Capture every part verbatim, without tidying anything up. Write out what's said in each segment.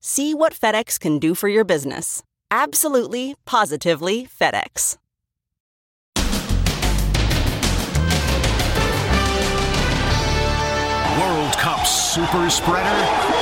See what FedEx can do for your business. Absolutely, positively FedEx. World Cup super spreader?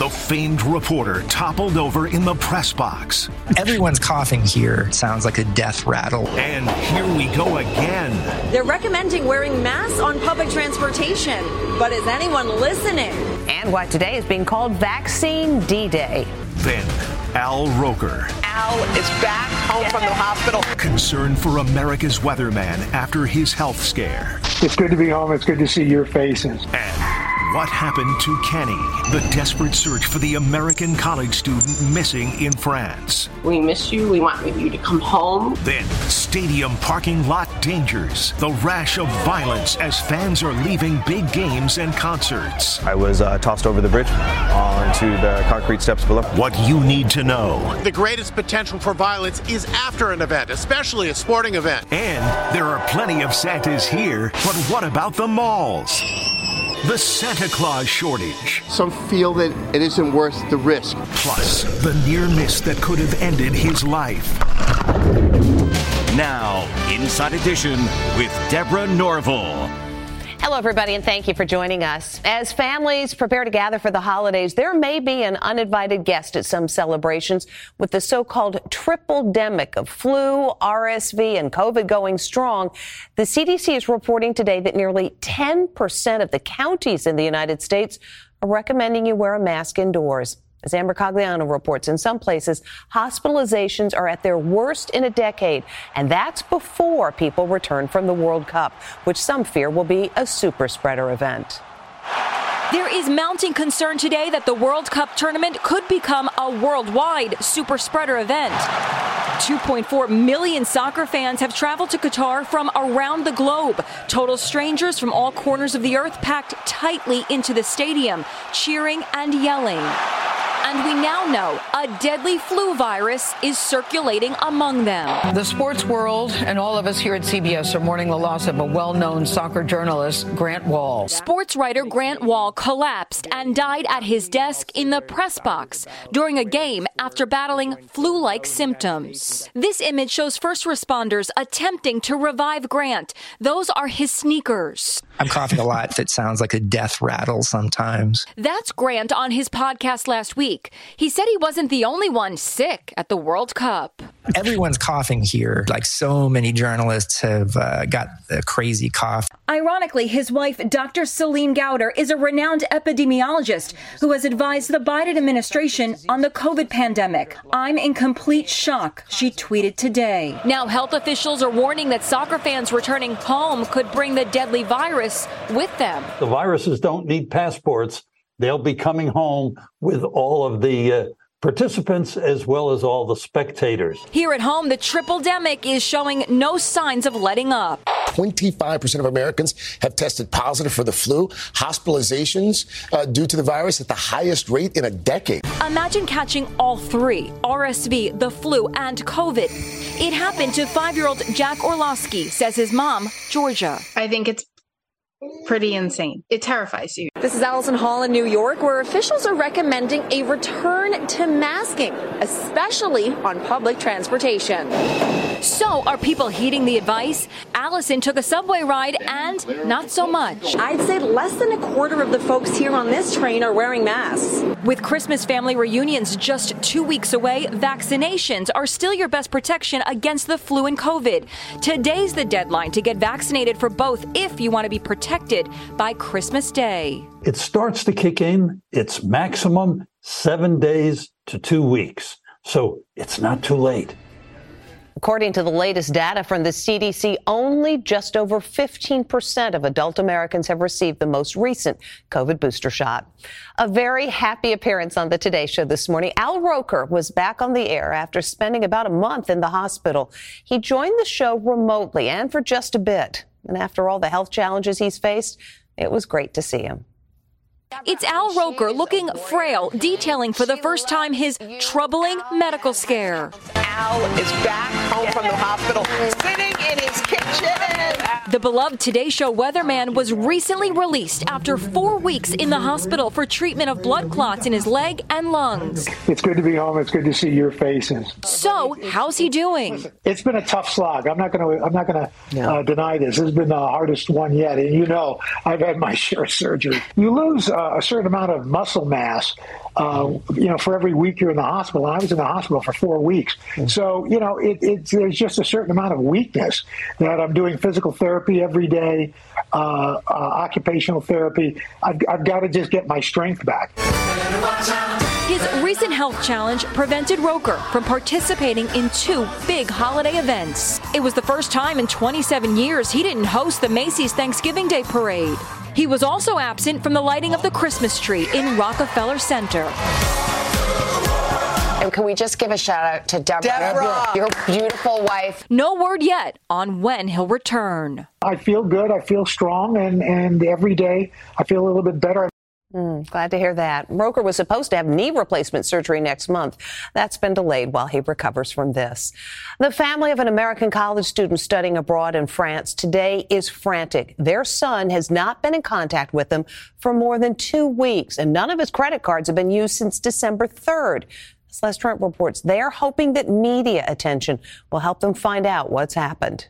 The famed reporter toppled over in the press box. Everyone's coughing here. Sounds like a death rattle. And here we go again. They're recommending wearing masks on public transportation, but is anyone listening? And what today is being called Vaccine D-Day. Then, Al Roker. Al is back home yeah. from the hospital. Concern for America's weatherman after his health scare. It's good to be home. It's good to see your faces. And what happened to Kenny? The desperate search for the American college student missing in France. We miss you. We want you to come home. Then, stadium parking lot dangers. The rash of violence as fans are leaving big games and concerts. I was uh, tossed over the bridge onto the concrete steps below. What you need to know. The greatest potential for violence is after an event, especially a sporting event. And there are plenty of Santas here, but what about the malls? The Santa Claus shortage. Some feel that it isn't worth the risk. Plus, the near miss that could have ended his life. Now, Inside Edition with Deborah Norville. Hello, everybody, and thank you for joining us. As families prepare to gather for the holidays, there may be an uninvited guest at some celebrations, with the so-called triple-demic of flu, R S V, and COVID going strong. The C D C is reporting today that nearly ten percent of the counties in the United States are recommending you wear a mask indoors. As Amber Cogliano reports, in some places, hospitalizations are at their worst in a decade, and that's before people return from the World Cup, which some fear will be a super spreader event. There is mounting concern today that the World Cup tournament could become a worldwide super spreader event. two point four million soccer fans have traveled to Qatar from around the globe. Total strangers from all corners of the earth packed tightly into the stadium, cheering and yelling. And we now know a deadly flu virus is circulating among them. The sports world and all of us here at C B S are mourning the loss of a well-known soccer journalist, Grant Wall. Sports writer Grant Wall collapsed and died at his desk in the press box during a game after battling flu-like symptoms. This image shows first responders attempting to revive Grant. Those are his sneakers. I'm coughing a lot that sounds like a death rattle sometimes. That's Grant on his podcast last week. He said he wasn't the only one sick at the World Cup. Everyone's coughing here. Like so many journalists have uh, got a crazy cough. Ironically, his wife, Doctor Celine Gowder, is a renowned epidemiologist who has advised the Biden administration on the COVID pandemic. I'm in complete shock, she tweeted today. Now, health officials are warning that soccer fans returning home could bring the deadly virus with them. The viruses don't need passports. They'll be coming home with all of the uh, participants as well as all the spectators. Here at home, the triple-demic is showing no signs of letting up. twenty-five percent of Americans have tested positive for the flu. Hospitalizations uh, due to the virus at the highest rate in a decade. Imagine catching all three, R S V, the flu, and COVID. It happened to five-year-old Jack Orlowski, says his mom, Georgia. I think it's pretty insane. It terrifies you. This is Allison Hall in New York, where officials are recommending a return to masking, especially on public transportation. So are people heeding the advice? Allison took a subway ride and not so much. I'd say less than a quarter of the folks here on this train are wearing masks. With Christmas family reunions just two weeks away, vaccinations are still your best protection against the flu and COVID. Today's the deadline to get vaccinated for both if you want to be protected by Christmas Day. It starts to kick in. It's maximum seven days to two weeks. So it's not too late. According to the latest data from the C D C, only just over fifteen percent of adult Americans have received the most recent COVID booster shot. A very happy appearance on the Today Show this morning. Al Roker was back on the air after spending about a month in the hospital. He joined the show remotely and for just a bit. And after all the health challenges he's faced, it was great to see him. It's Al Roker, looking frail, detailing for the first time his troubling medical scare. Al is back home from the hospital, sitting in his kitchen. The beloved Today Show weatherman was recently released after four weeks in the hospital for treatment of blood clots in his leg and lungs. It's good to be home. It's good to see your faces. So, how's he doing? Listen, it's been a tough slog. I'm not going to. I'm not going to uh, deny this. It's been the hardest one yet, and you know I've had my share of surgery. You lose Uh, a certain amount of muscle mass, uh, you know, for every week you're in the hospital. And I was in the hospital for four weeks. So, you know, it, it, there's just a certain amount of weakness that I'm doing physical therapy every day, uh, uh, occupational therapy. I've, I've got to just get my strength back. His recent health challenge prevented Roker from participating in two big holiday events. It was the first time in twenty-seven years he didn't host the Macy's Thanksgiving Day Parade. He was also absent from the lighting of the Christmas tree in Rockefeller Center. And can we just give a shout out to Deborah, Deborah. your beautiful wife? No word yet on when he'll return. I feel good. I feel strong. And, and every day I feel a little bit better. Mm, glad to hear that. Roker was supposed to have knee replacement surgery next month. That's been delayed while he recovers from this. The family of an American college student studying abroad in France today is frantic. Their son has not been in contact with them for more than two weeks, and none of his credit cards have been used since December third. As Lester reports, they are hoping that media attention will help them find out what's happened.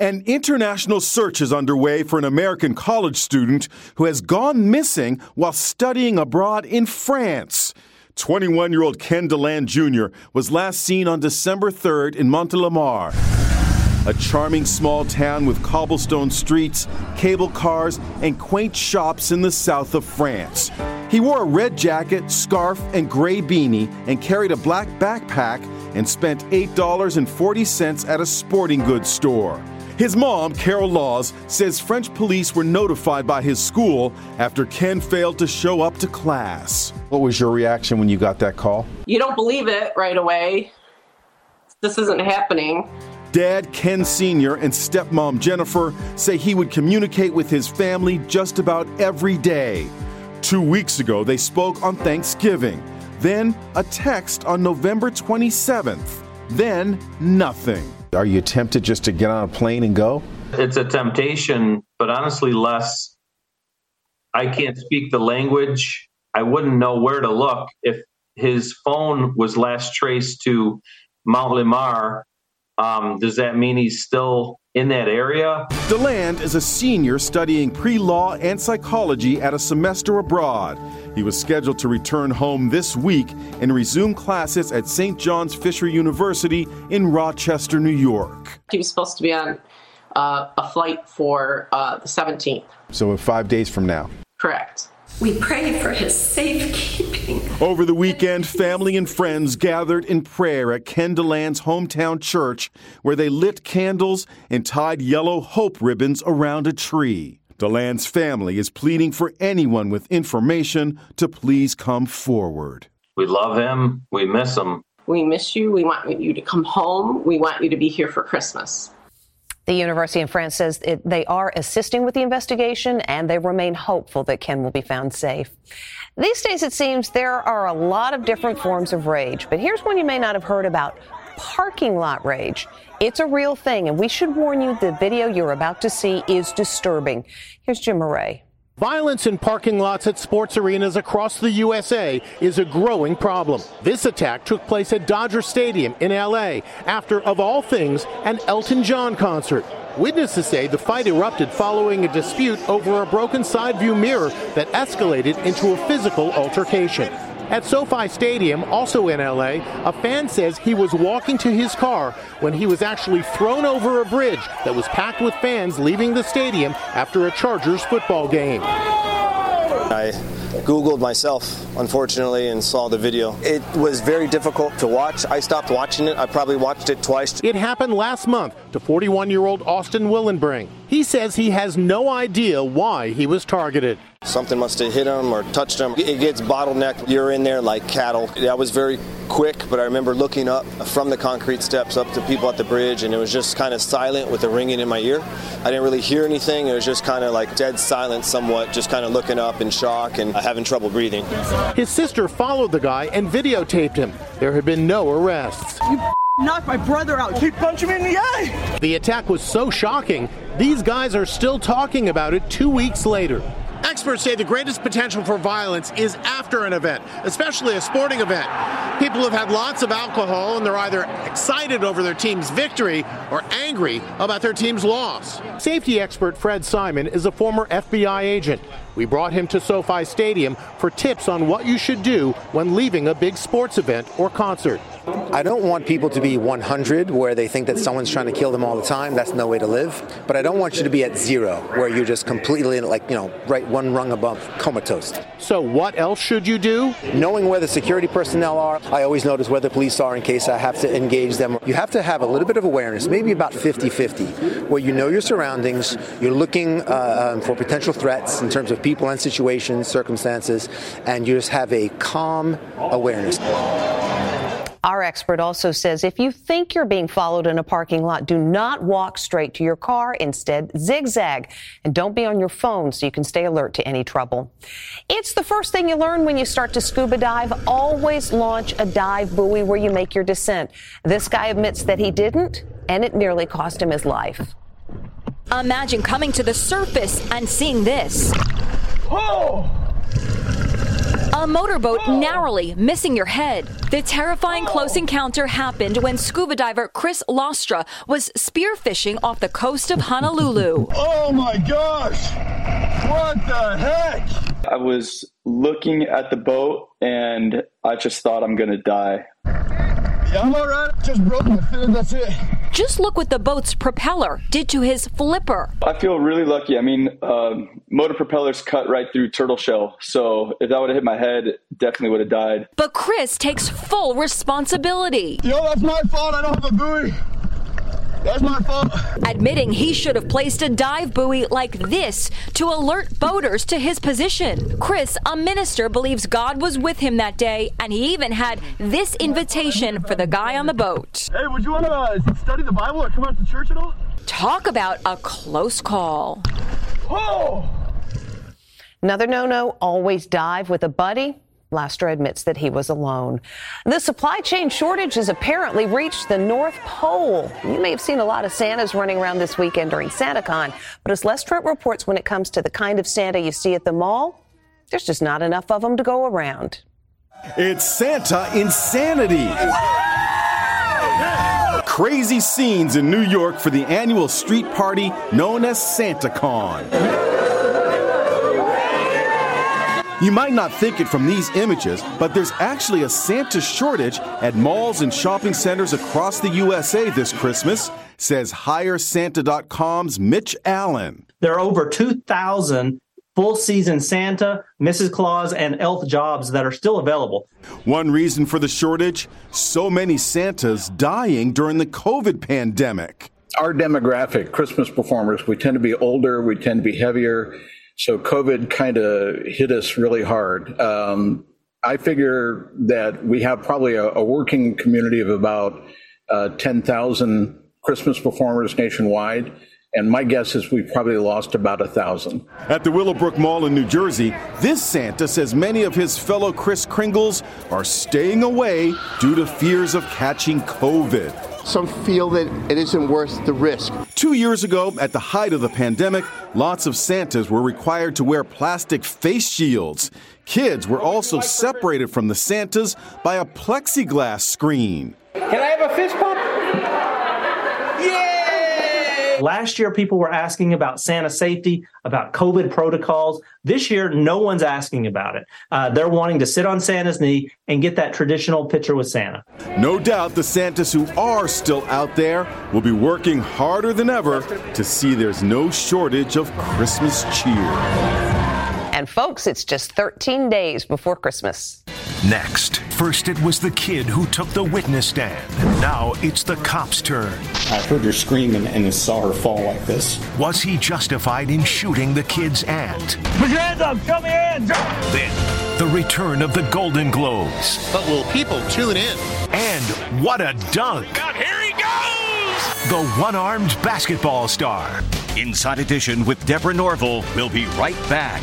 An international search is underway for an American college student who has gone missing while studying abroad in France. twenty-one-year-old Ken DeLand Junior was last seen on December third in Montelimar, a charming small town with cobblestone streets, cable cars, and quaint shops in the south of France. He wore a red jacket, scarf, and gray beanie and carried a black backpack and spent eight dollars and forty cents at a sporting goods store. His mom, Carol Laws, says French police were notified by his school after Ken failed to show up to class. What was your reaction when you got that call? You don't believe it right away. This isn't happening. Dad, Ken Senior, and stepmom, Jennifer, say he would communicate with his family just about every day. Two weeks ago, they spoke on Thanksgiving. Then a text on November twenty-seventh. Then nothing. Are you tempted just to get on a plane and go? It's a temptation, but honestly, Les, I can't speak the language. I wouldn't know where to look. If his phone was last traced to Montelimar, um, does that mean he's still in that area? DeLand is a senior studying pre-law and psychology at a semester abroad. He was scheduled to return home this week and resume classes at Saint John's Fisher University in Rochester, New York. He was supposed to be on uh, a flight for uh, the seventeenth. So in five days from now. Correct. We pray for his safekeeping. Over the weekend, family and friends gathered in prayer at Ken DeLand's hometown church, where they lit candles and tied yellow hope ribbons around a tree. DeLand's family is pleading for anyone with information to please come forward. We love him. We miss him. We miss you. We want you to come home. We want you to be here for Christmas. The University of France says it, they are assisting with the investigation, and they remain hopeful that Ken will be found safe. These days, it seems there are a lot of different forms of rage, but here's one you may not have heard about. parking lot rage. It's a real thing, and we should warn you the video you're about to see is disturbing. Here's Jim Murray. Violence in parking lots at sports arenas across the U S A is a growing problem. This attack took place at Dodger Stadium in L A after, of all things, an Elton John concert. Witnesses say the fight erupted following a dispute over a broken side view mirror that escalated into a physical altercation. At SoFi Stadium, also in L A, a fan says he was walking to his car when he was actually thrown over a bridge that was packed with fans leaving the stadium after a Chargers football game. I Googled myself, unfortunately, and saw the video. It was very difficult to watch. I stopped watching it. I probably watched it twice. It happened last month to forty-one-year-old Austin Willenbrink. He says he has no idea why he was targeted. Something must have hit him or touched him. It gets bottlenecked. You're in there like cattle. That was very quick, but I remember looking up from the concrete steps up to people at the bridge, and it was just kind of silent with a ringing in my ear. I didn't really hear anything. It was just kind of like dead silence somewhat, just kind of looking up in shock and having trouble breathing. His sister followed the guy and videotaped him. There had been no arrests. You knocked my brother out. He punched me in the eye. The attack was so shocking, these guys are still talking about it two weeks later. Experts say the greatest potential for violence is after an event, especially a sporting event. People have had lots of alcohol and they're either excited over their team's victory or angry about their team's loss. Safety expert Fred Simon is a former F B I agent. We brought him to SoFi Stadium for tips on what you should do when leaving a big sports event or concert. I don't want people to be one hundred where they think that someone's trying to kill them all the time. That's no way to live. But I don't want you to be at zero where you're just completely like, you know, right one rung above comatose. So what else should you do? Knowing where the security personnel are. I always notice where the police are in case I have to engage them. You have to have a little bit of awareness, maybe about fifty-fifty, where you know your surroundings, you're looking uh, for potential threats in terms of people and situations, circumstances, and you just have a calm awareness. Our expert also says if you think you're being followed in a parking lot, do not walk straight to your car. Instead, zigzag. And don't be on your phone so you can stay alert to any trouble. It's the first thing you learn when you start to scuba dive. Always launch a dive buoy where you make your descent. This guy admits that he didn't, and it nearly cost him his life. Imagine coming to the surface and seeing this. Oh! A motorboat narrowly missing your head. The terrifying close encounter happened when scuba diver Chris Lastra was spearfishing off the coast of Honolulu. Oh my gosh! What the heck? I was looking at the boat and I just thought I'm gonna die. Yeah, I'm all right. Just broke my fin, that's it. Just look what the boat's propeller did to his flipper. I feel really lucky. I mean, um, motor propellers cut right through turtle shell. So if that would have hit my head, it definitely would have died. But Chris takes full responsibility. Yo, that's my fault. I don't have a buoy. That's my fault. Admitting he should have placed a dive buoy like this to alert boaters to his position. Chris, a minister, believes God was with him that day, and he even had this invitation for the guy on the boat. Hey, would you want to study the Bible or come out to church at all? Talk about a close call. Whoa! Another no-no, always dive with a buddy. Lastra admits that he was alone. The supply chain shortage has apparently reached the North Pole. You may have seen a lot of Santas running around this weekend during SantaCon, but as Les Trent reports, when it comes to the kind of Santa you see at the mall, there's just not enough of them to go around. It's Santa insanity. Crazy scenes in New York for the annual street party known as SantaCon. You might not think it from these images, but there's actually a Santa shortage at malls and shopping centers across the U S A this Christmas, says hire santa dot com's Mitch Allen. There are over two thousand full-season Santa, Missus Claus, and elf jobs that are still available. One reason for the shortage? So many Santas dying during the COVID pandemic. Our demographic, Christmas performers, we tend to be older, we tend to be heavier. So COVID kind of hit us really hard. Um, I figure that we have probably a, a working community of about uh, ten thousand Christmas performers nationwide. And my guess is we probably lost about a thousand. At the Willowbrook Mall in New Jersey, this Santa says many of his fellow Kris Kringles are staying away due to fears of catching COVID. Some feel that it isn't worth the risk. Two years ago, at the height of the pandemic, lots of Santas were required to wear plastic face shields. Kids were also separated from the Santas by a plexiglass screen. Can I have a fist pump? Yay! Last year, people were asking about Santa safety, about COVID protocols. This year, no one's asking about it. Uh, they're wanting to sit on Santa's knee and get that traditional picture with Santa. No doubt the Santas who are still out there will be working harder than ever to see there's no shortage of Christmas cheer. And folks, it's just thirteen days before Christmas. Next, first it was the kid who took the witness stand. Now it's the cop's turn. I heard her screaming and saw her fall like this. Was he justified in shooting the kid's aunt? Put your hands up! Show me your hands up! Then, the return of the Golden Globes. But will people tune in? And what a dunk! Out here he goes! The one-armed basketball star. Inside Edition with Deborah Norville. We'll be right back.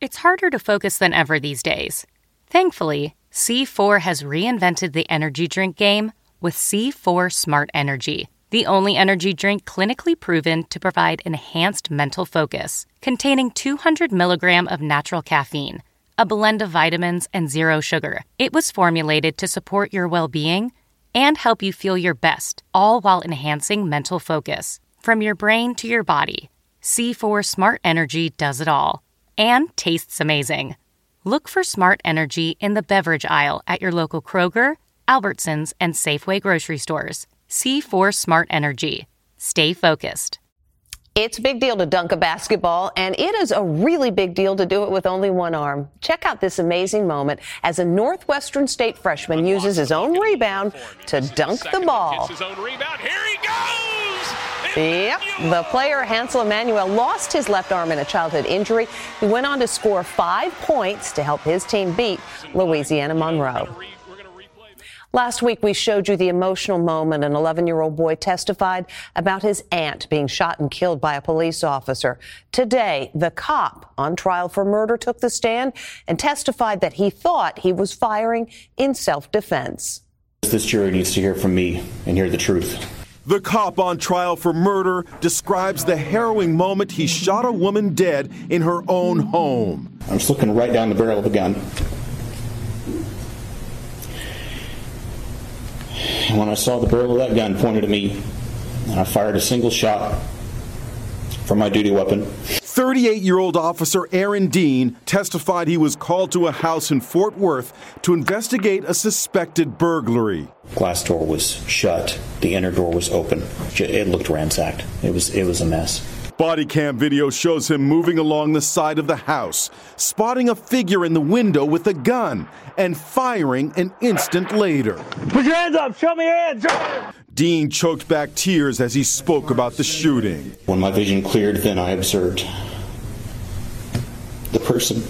It's harder to focus than ever these days. Thankfully, C four has reinvented the energy drink game with C four Smart Energy, the only energy drink clinically proven to provide enhanced mental focus, containing two hundred milligrams of natural caffeine, a blend of vitamins, and zero sugar. It was formulated to support your well-being and help you feel your best, all while enhancing mental focus. From your brain to your body, C four Smart Energy does it all. And tastes amazing. Look for Smart Energy in the beverage aisle at your local Kroger, Albertsons, and Safeway grocery stores. C four Smart Energy. Stay focused. It's a big deal to dunk a basketball, and it is a really big deal to do it with only one arm. Check out this amazing moment as a Northwestern State freshman uses his own rebound to dunk the ball. His own rebound. Here he goes! Yep, the player Hansel Emanuel lost his left arm in a childhood injury. He went on to score five points to help his team beat Louisiana Monroe. Last week, we showed you the emotional moment an eleven-year-old boy testified about his aunt being shot and killed by a police officer. Today, the cop on trial for murder took the stand and testified that he thought he was firing in self-defense. This jury needs to hear from me and hear the truth. The cop on trial for murder describes the harrowing moment he shot a woman dead in her own home. I'm just looking right down the barrel of the gun. And when I saw the barrel of that gun pointed at me, and I fired a single shot from my duty weapon. thirty-eight-year-old officer Aaron Dean testified he was called to a house in Fort Worth to investigate a suspected burglary. Glass door was shut. The inner door was open. It looked ransacked. It was, it was a mess. Body cam video shows him moving along the side of the house, spotting a figure in the window with a gun and firing an instant later. Put your hands up! Show me your hands! Dean choked back tears as he spoke about the shooting. When my vision cleared, then I observed the person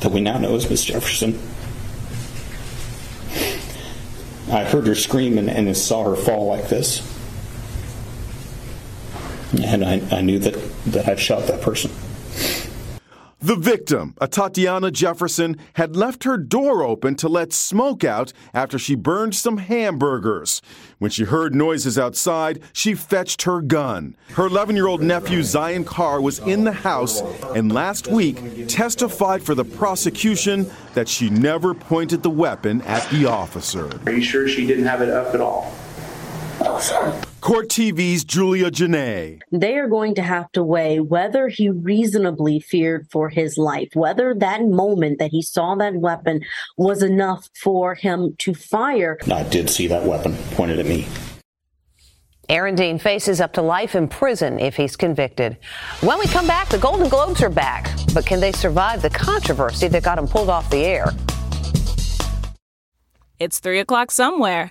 that we now know as Miss Jefferson. I heard her scream and, and saw her fall like this. And I, I knew that, that I'd shot that person. The victim, Atatiana Jefferson, had left her door open to let smoke out after she burned some hamburgers. When she heard noises outside, she fetched her gun. Her eleven-year-old nephew, Zion Carr, was in the house and last week testified for the prosecution that she never pointed the weapon at the officer. Are you sure she didn't have it up at all? Oh, sorry. Court T V's Julia Janae. They are going to have to weigh whether he reasonably feared for his life, whether that moment that he saw that weapon was enough for him to fire. I did see that weapon pointed at me. Aaron Dean faces up to life in prison if he's convicted. When we come back, the Golden Globes are back, but can they survive the controversy that got them pulled off the air? It's three o'clock somewhere.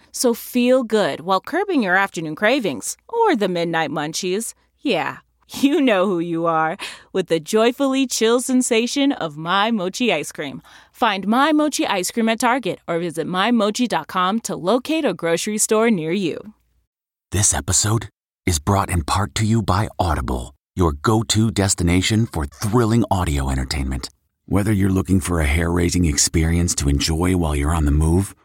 So feel good while curbing your afternoon cravings or the midnight munchies. Yeah, you know who you are with the joyfully chill sensation of My Mochi ice cream. Find My Mochi ice cream at Target or visit my mochi dot com to locate a grocery store near you. This episode is brought in part to you by Audible, your go-to destination for thrilling audio entertainment. Whether you're looking for a hair-raising experience to enjoy while you're on the move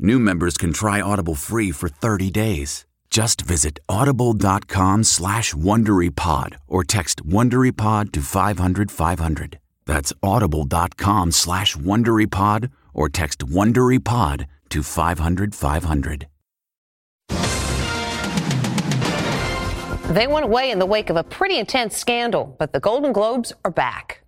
new members can try Audible free for thirty days. Just visit audible.com slash WonderyPod or text WonderyPod to five hundred five hundred. That's audible.com slash WonderyPod or text WonderyPod to five hundred five hundred. They went away in the wake of a pretty intense scandal, but the Golden Globes are back.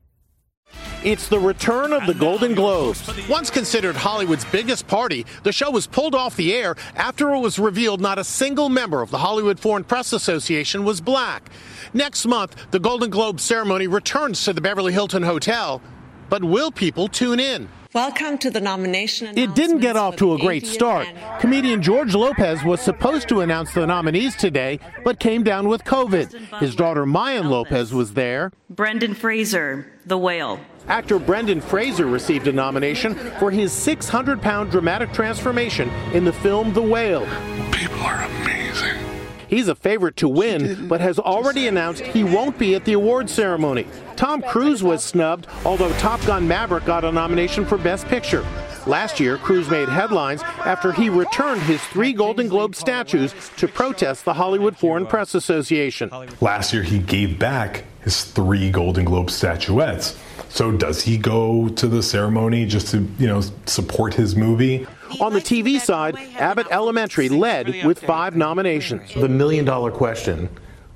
It's the return of the Golden Globes. Once considered Hollywood's biggest party, the show was pulled off the air after it was revealed not a single member of the Hollywood Foreign Press Association was black. Next month, the Golden Globe ceremony returns to the Beverly Hilton Hotel. But will people tune in? Welcome to the nomination. It didn't get off to a great start. Comedian George Lopez was supposed to announce the nominees today, but came down with COVID. His daughter Mayan Lopez was there. Brendan Fraser, The Whale. Actor Brendan Fraser received a nomination for his six hundred pound dramatic transformation in the film The Whale. People are amazing. He's a favorite to win, but has already announced he won't be at the awards ceremony. Tom Cruise was snubbed, although Top Gun Maverick got a nomination for Best Picture. Last year, Cruise made headlines after he returned his three Golden Globe statues to protest the Hollywood Foreign Press Association. Last year, he gave back his three Golden Globe statuettes. So does he go to the ceremony just to, you know, support his movie? On the T V side, Abbott Elementary led with five nominations. The million-dollar question,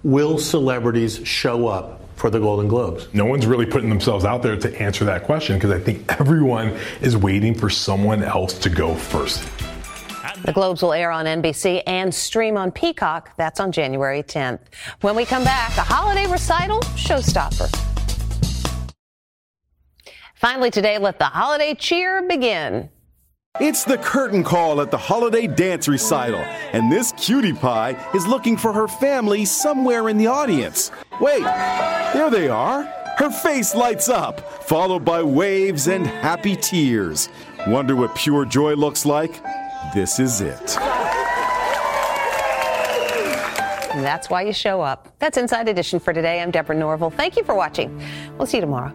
will celebrities show up for the Golden Globes? No one's really putting themselves out there to answer that question because I think everyone is waiting for someone else to go first. The Globes will air on N B C and stream on Peacock. That's on January tenth. When we come back, a holiday recital showstopper. Finally today, let the holiday cheer begin. It's the curtain call at the holiday dance recital, and this cutie pie is looking for her family somewhere in the audience. Wait, there they are. Her face lights up, followed by waves and happy tears. Wonder what pure joy looks like? This is it. And that's why you show up. That's Inside Edition for today. I'm Deborah Norville. Thank you for watching. We'll see you tomorrow.